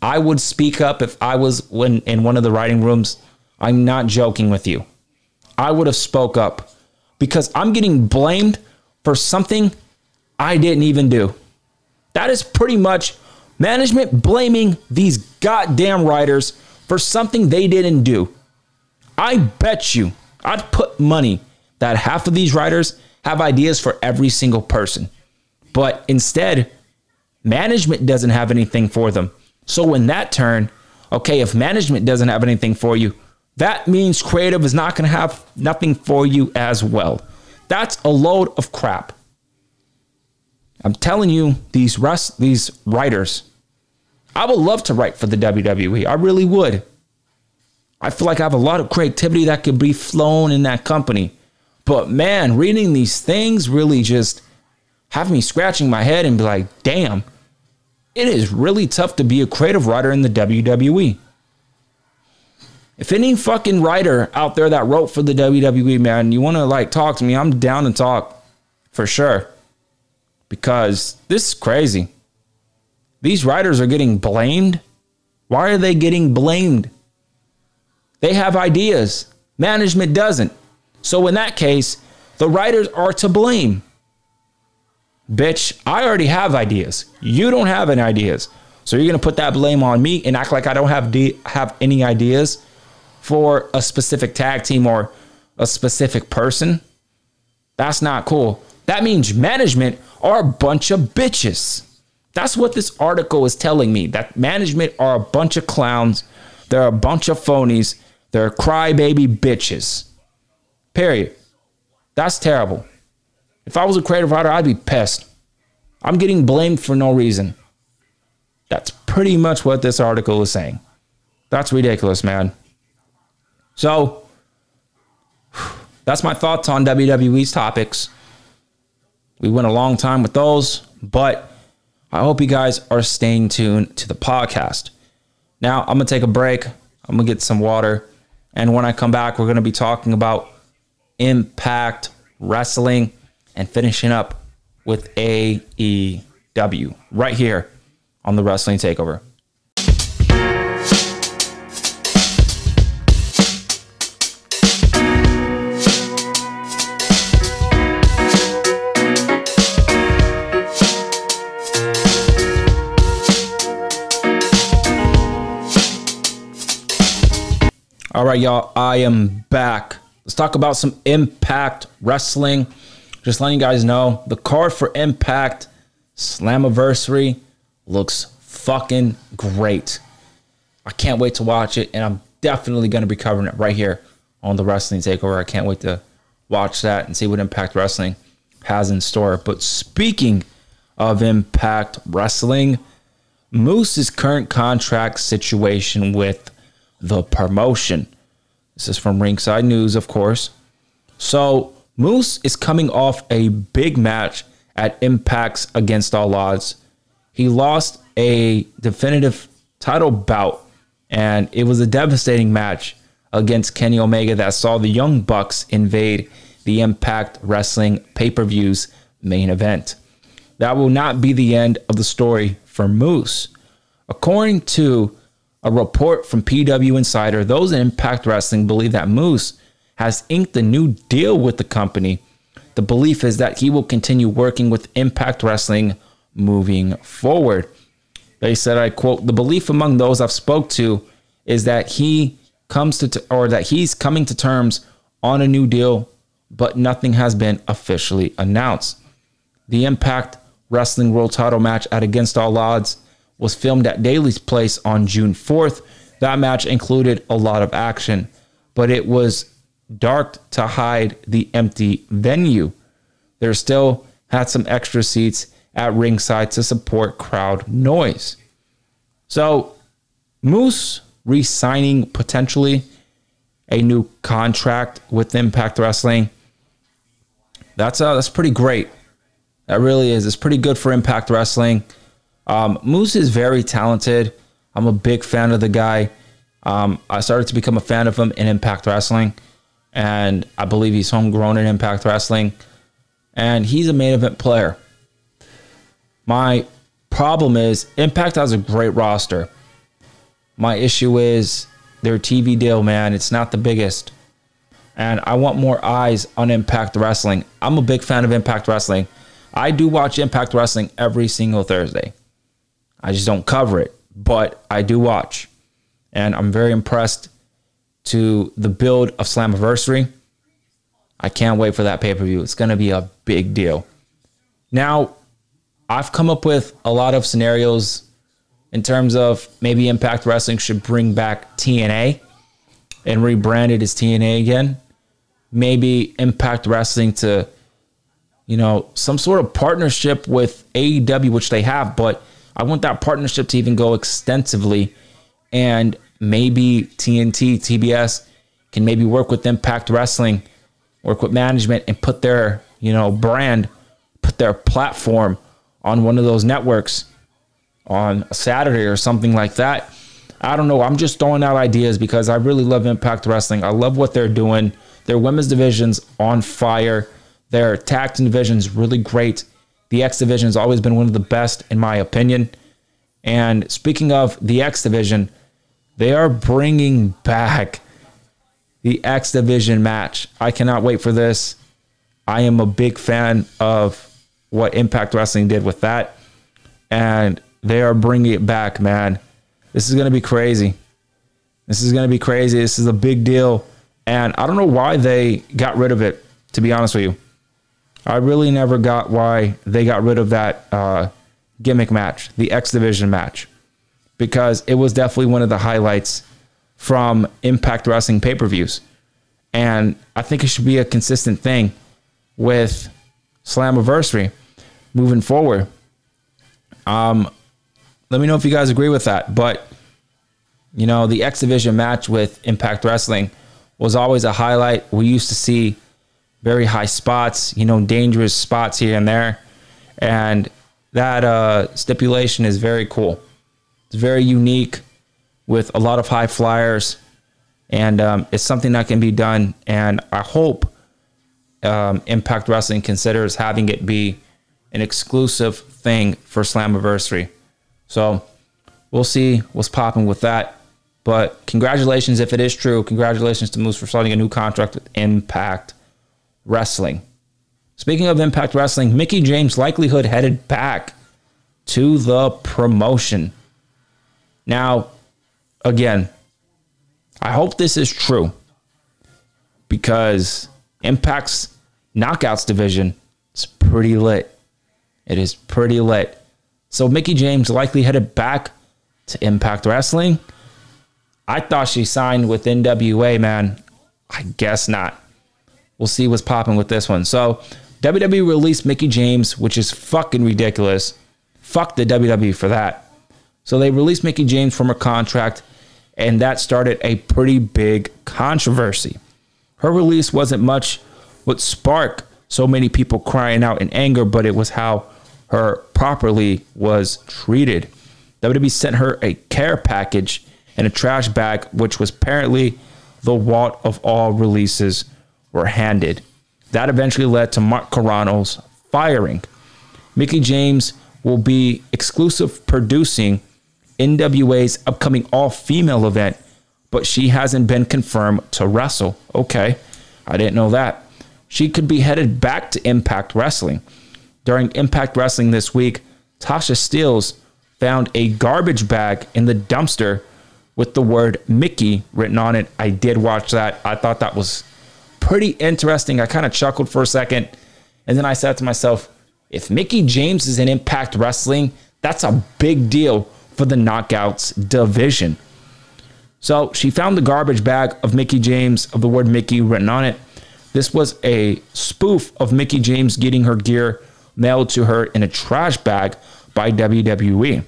I would speak up if I was in one of the writing rooms, I'm not joking with you. I would have spoke up because I'm getting blamed for something I didn't even do. That is pretty much management blaming these goddamn writers for something they didn't do. I bet you, I'd put money that half of these writers have ideas for every single person. But instead, management doesn't have anything for them. So in that turn, okay, if management doesn't have anything for you, that means creative is not going to have nothing for you as well. That's a load of crap. I'm telling you, these writers, I would love to write for the WWE. I really would. I feel like I have a lot of creativity that could be flown in that company. But man, reading these things really just have me scratching my head and be like, damn, it is really tough to be a creative writer in the WWE. If any fucking writer out there that wrote for the WWE, man, you want to like talk to me, I'm down to talk for sure. Because this is crazy. These writers are getting blamed. Why are they getting blamed? They have ideas. Management doesn't. So in that case, the writers are to blame. Bitch, I already have ideas. You don't have any ideas. So you're going to put that blame on me and act like I don't have any ideas for a specific tag team or a specific person? That's not cool. That means management are a bunch of bitches. That's what this article is telling me, that management are a bunch of clowns. They're a bunch of phonies. They're crybaby bitches. Period. That's terrible. If I was a creative writer, I'd be pissed. I'm getting blamed for no reason. That's pretty much what this article is saying. That's ridiculous, man. So, that's my thoughts on WWE's topics. We went a long time with those, but I hope you guys are staying tuned to the podcast. Now, I'm going to take a break. I'm going to get some water. And when I come back, we're going to be talking about Impact Wrestling and finishing up with AEW right here on the Wrestling Takeover. All right, y'all, I am back. Let's talk about some Impact Wrestling. Just letting you guys know, the card for Impact Slammiversary looks fucking great. I can't wait to watch it, and I'm definitely going to be covering it right here on the Wrestling Takeover. I can't wait to watch that and see what Impact Wrestling has in store. But speaking of Impact Wrestling, Moose's current contract situation with the promotion. This is from Ringside News, of course. So Moose is coming off a big match at Impact's Against All Odds. He lost a definitive title bout, and it was a devastating match against Kenny Omega that saw the Young Bucks invade the Impact Wrestling pay-per-view's main event. That will not be the end of the story for Moose. According to a report from PW Insider, those in Impact Wrestling believe that Moose has inked a new deal with the company. The belief is that he will continue working with Impact Wrestling moving forward. They said, I quote, the belief among those I've spoke to is that he's coming to terms on a new deal, but nothing has been officially announced. The Impact Wrestling World Title match at Against All Odds was filmed at Daly's Place on June 4th. That match included a lot of action, but it was dark to hide the empty venue. There still had some extra seats at ringside to support crowd noise. So Moose re-signing potentially a new contract with Impact Wrestling. That's pretty great. That really is. It's pretty good for Impact Wrestling. Moose is very talented. I'm a big fan of the guy. I started to become a fan of him in Impact Wrestling, and I believe he's homegrown in Impact Wrestling, and he's a main event player. My problem is Impact has a great roster. My issue is their TV deal, man. It's not the biggest. And I want more eyes on Impact Wrestling. I'm a big fan of Impact Wrestling. I do watch Impact Wrestling every single Thursday. I just don't cover it, but I do watch. And I'm very impressed to the build of Slammiversary. I can't wait for that pay-per-view. It's going to be a big deal. Now, I've come up with a lot of scenarios in terms of maybe Impact Wrestling should bring back TNA and rebrand it as TNA again. Maybe Impact Wrestling to, you know, some sort of partnership with AEW, which they have, but I want that partnership to even go extensively, and maybe TNT, TBS can maybe work with Impact Wrestling, work with management, and put their, you know, brand, put their platform on one of those networks on a Saturday or something like that. I don't know. I'm just throwing out ideas because I really love Impact Wrestling. I love what they're doing. Their women's division's on fire. Their tag team division's really great. The X division's always been one of the best, in my opinion. And speaking of the X division, they are bringing back the X division match. I cannot wait for this. I am a big fan of what Impact Wrestling did with that, and they are bringing it back, man. This is going to be crazy. This is going to be crazy. This is a big deal, and I don't know why they got rid of it, to be honest with you. I really never got why they got rid of that gimmick match, the X Division match, because it was definitely one of the highlights from Impact Wrestling pay-per-views, and I think it should be a consistent thing with Slammiversary moving forward. Let me know if you guys agree with that, but you know, the X Division match with Impact Wrestling was always a highlight. We used to see very high spots, you know, dangerous spots here and there, and that stipulation is very cool. It's very unique with a lot of high flyers, and it's something that can be done, and I hope Impact Wrestling considers having it be an exclusive thing for Slammiversary. So we'll see what's popping with that. But congratulations, if it is true, congratulations to Moose for starting a new contract with Impact Wrestling. Speaking of Impact Wrestling, Mickie James likelihood headed back to the promotion. Now, again, I hope this is true, because Impact's Knockouts division is pretty lit. It is pretty lit. So Mickie James likely headed back to Impact Wrestling. I thought she signed with NWA, man. I guess not. We'll see what's popping with this one. So WWE released Mickie James, which is fucking ridiculous. Fuck the WWE for that. So they released Mickie James from her contract, and that started a pretty big controversy. Her release wasn't much what sparked so many people crying out in anger, but it was how her properly was treated. WWE sent her a care package and a trash bag, which was apparently the what of all releases were handed. That eventually led to Mark Carano's firing. Mickie James will be exclusive producing NWA's upcoming all-female event, but she hasn't been confirmed to wrestle. Okay, I didn't know that. She could be headed back to Impact Wrestling. During Impact Wrestling this week, Tasha Steelz found a garbage bag in the dumpster with the word Mickey written on it. I did watch that. I thought that was pretty interesting. I kind of chuckled for a second. And then I said to myself, if Mickie James is in Impact Wrestling, that's a big deal for the Knockouts division. So she found the garbage bag of Mickie James, of the word Mickey written on it. This was a spoof of Mickie James getting her gear mailed to her in a trash bag by WWE.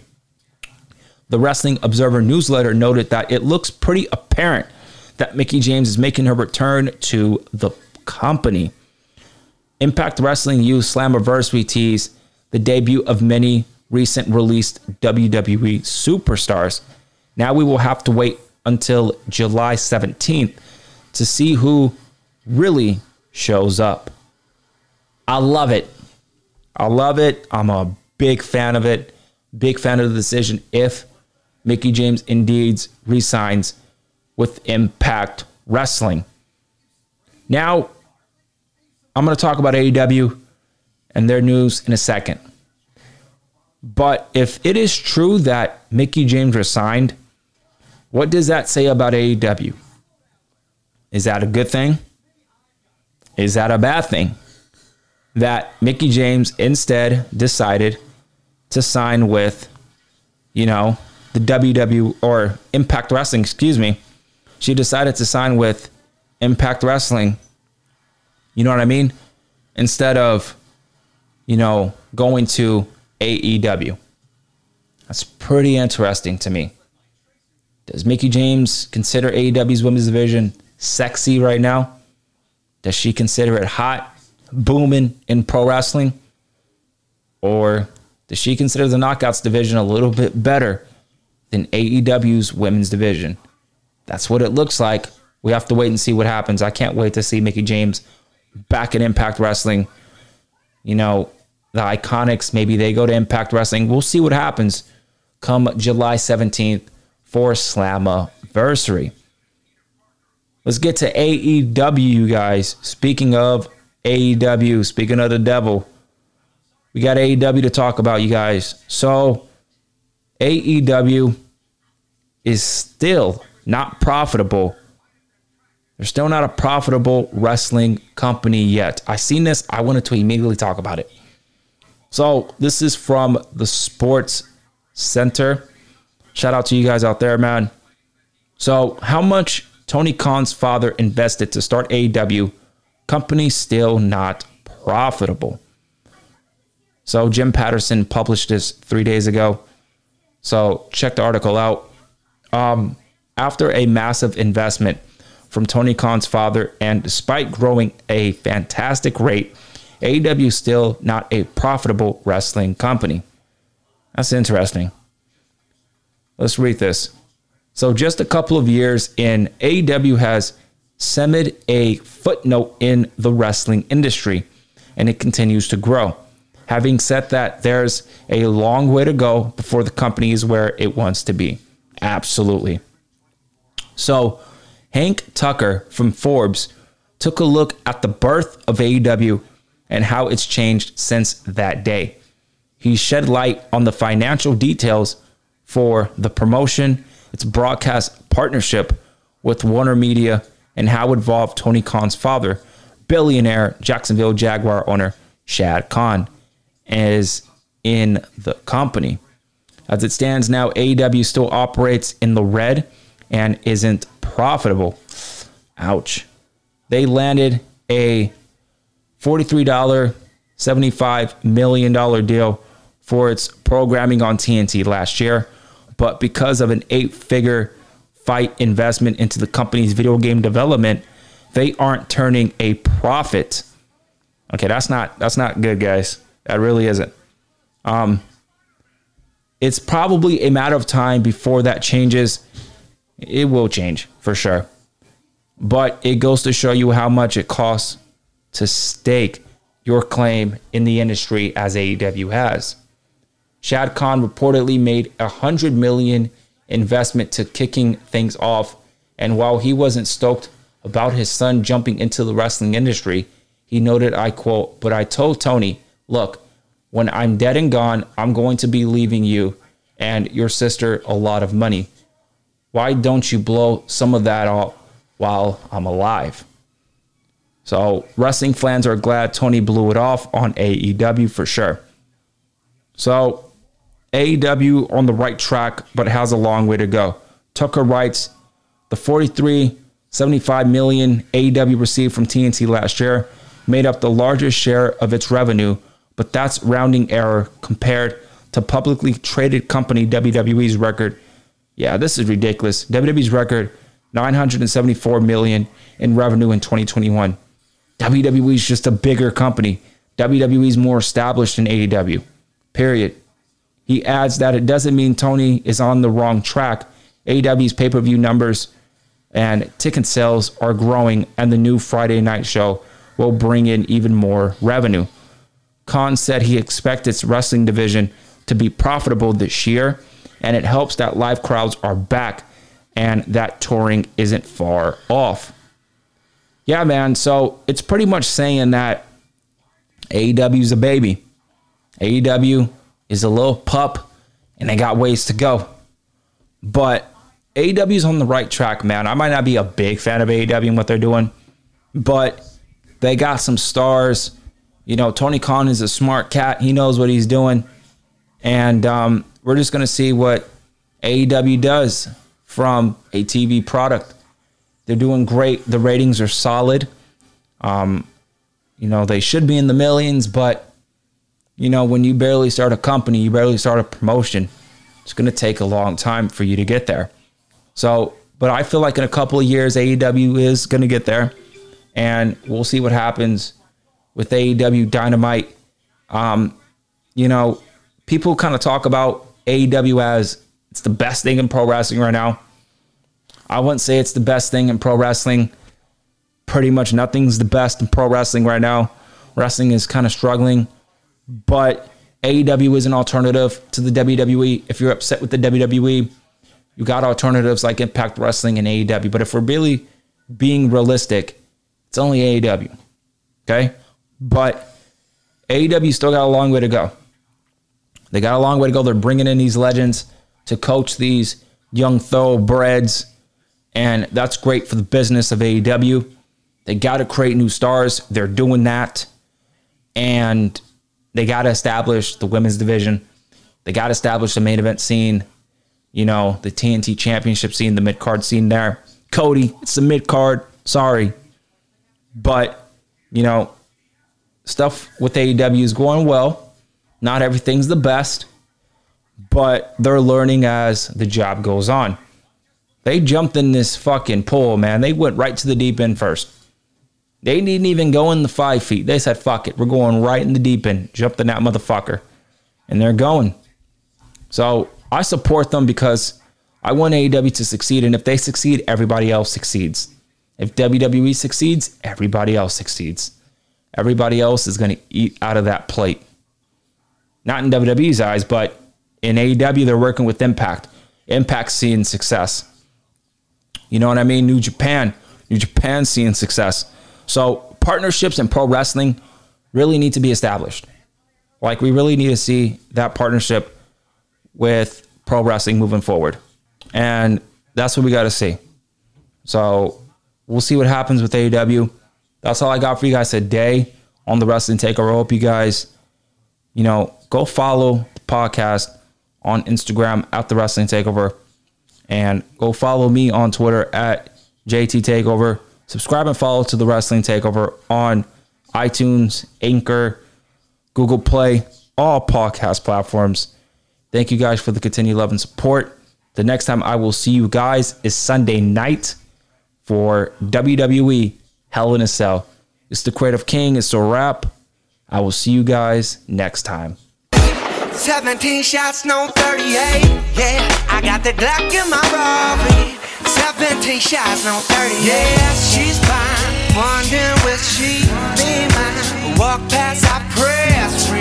The Wrestling Observer newsletter noted that it looks pretty apparent that Mickie James is making her return to the company. Impact Wrestling used Slammiversary tease, the debut of many recent released WWE superstars. Now we will have to wait until July 17th to see who really shows up. I love it. I love it. I'm a big fan of it. Big fan of the decision if Mickie James indeed resigns with Impact Wrestling. Now, I'm going to talk about AEW and their news in a second. But if it is true that Mickie James resigned, what does that say about AEW? Is that a good thing? Is that a bad thing? That Mickie James instead decided to sign with, you know, the WWE or Impact Wrestling, excuse me. She decided to sign with Impact Wrestling. You know what I mean? Instead of, you know, going to AEW. That's pretty interesting to me. Does Mickie James consider AEW's women's division sexy right now? Does she consider it hot, booming in pro wrestling? Or does she consider the Knockouts division a little bit better than AEW's women's division? That's what it looks like. We have to wait and see what happens. I can't wait to see Mickie James back at Impact Wrestling. You know, the Iconics, maybe they go to Impact Wrestling. We'll see what happens come July 17th for Slammiversary. Let's get to AEW, you guys. Speaking of AEW, speaking of the devil, we got AEW to talk about, you guys. So AEW is still not profitable. They're still not a profitable wrestling company yet. I seen this. I wanted to immediately talk about it. So this is from the Sports Center. Shout out to you guys out there, man. So how much Tony Khan's father invested to start AEW, company still not profitable. So Jim Patterson published this 3 days ago. So check the article out. After a massive investment from Tony Khan's father, and despite growing a fantastic rate, AEW is still not a profitable wrestling company. That's interesting. Let's read this. So just a couple of years in, AEW has cemented a foothold in the wrestling industry, and it continues to grow. Having said that, there's a long way to go before the company is where it wants to be. Absolutely. So Hank Tucker from Forbes took a look at the birth of AEW and how it's changed since that day. He shed light on the financial details for the promotion, its broadcast partnership with Warner Media, and how involved Tony Khan's father, billionaire Jacksonville Jaguar owner Shad Khan, is in the company. As it stands now, AEW still operates in the red and isn't profitable. Ouch. They landed a $43.75 million deal for its programming on TNT last year, but because of an eight-figure fight investment into the company's video game development, they aren't turning a profit. Okay, that's not good, guys. That really isn't. It's probably a matter of time before that changes. It will change for sure. But it goes to show you how much it costs to stake your claim in the industry as AEW has. Shad Khan reportedly made $100 million investment to kicking things off. And while he wasn't stoked about his son jumping into the wrestling industry, he noted, I quote, "But I told Tony, look, when I'm dead and gone, I'm going to be leaving you. and your sister a lot of money. Why don't you blow some of that off while I'm alive? So wrestling fans are glad Tony blew it off on AEW for sure. So AEW on the right track, but has a long way to go. Tucker writes, the $43.75 million AEW received from TNT last year made up the largest share of its revenue, but that's rounding error compared to publicly traded company WWE's record. Yeah, this is ridiculous. WWE's record, $974 million in revenue in 2021. WWE's just a bigger company. WWE's more established than AEW, period. He adds that it doesn't mean Tony is on the wrong track. AEW's pay-per-view numbers and ticket sales are growing, and the new Friday night show will bring in even more revenue. Khan said he expects its wrestling division to be profitable this year, and it helps that live crowds are back and that touring isn't far off. Yeah, man, so it's pretty much saying that AEW's a baby. AEW is a little pup, and they got ways to go. But AEW's on the right track, man. I might not be a big fan of AEW and what they're doing, but they got some stars. You know, Tony Khan is a smart cat. He knows what he's doing. And we're just going to see what AEW does from a TV product. They're doing great. The ratings are solid. You know, they should be in the millions, but, you know, when you barely start a company, you barely start a promotion, it's going to take a long time for you to get there. So, but I feel like in a couple of years, AEW is going to get there, and we'll see what happens with AEW Dynamite. You know, people kind of talk about AEW as it's the best thing in pro wrestling right now. I wouldn't say it's the best thing in pro wrestling. Pretty much nothing's the best in pro wrestling right now. Wrestling is kind of struggling, but AEW is an alternative to the WWE. If you're upset with the WWE, you got alternatives like Impact Wrestling and AEW. But if we're really being realistic, it's only AEW, okay? But AEW still got a long way to go. They got a long way to go. They're bringing in these legends to coach these young thoroughbreds, and that's great for the business of AEW. They got to create new stars. They're doing that, and they got to establish the women's division. They got to establish the main event scene, you know, the TNT championship scene, the mid-card scene there. Cody, it's the mid-card. Sorry. But, you know, stuff with AEW is going well. Not everything's the best, but they're learning as the job goes on. They jumped in this fucking pool, man. They went right to the deep end first. They didn't even go in the 5 feet. They said, fuck it. We're going right in the deep end. Jumped in that motherfucker. And they're going. So I support them because I want AEW to succeed. And if they succeed, everybody else succeeds. If WWE succeeds, everybody else succeeds. Everybody else is going to eat out of that plate. Not in WWE's eyes, but in AEW, they're working with Impact. Impact's seeing success. You know what I mean? New Japan. New Japan's seeing success. So partnerships in pro wrestling really need to be established. Like, we really need to see that partnership with pro wrestling moving forward. And that's what we got to see. So we'll see what happens with AEW. That's all I got for you guys today on the Wrestling Takeover. I hope you guys, you know, go follow the podcast on Instagram at the Wrestling Takeover, and go follow me on Twitter at JT Takeover. Subscribe and follow to the Wrestling Takeover on iTunes, Anchor, Google Play, all podcast platforms. Thank you guys for the continued love and support. The next time I will see you guys is Sunday night for WWE Hell in a Cell. It's the Creative King. It's a wrap. I will see you guys next time. 17 shots, no 38. Yeah, I got the Glock in my robbery. 17 shots, no 30. Yeah, she's fine. Wondering will she be mine. Walk past our prayers.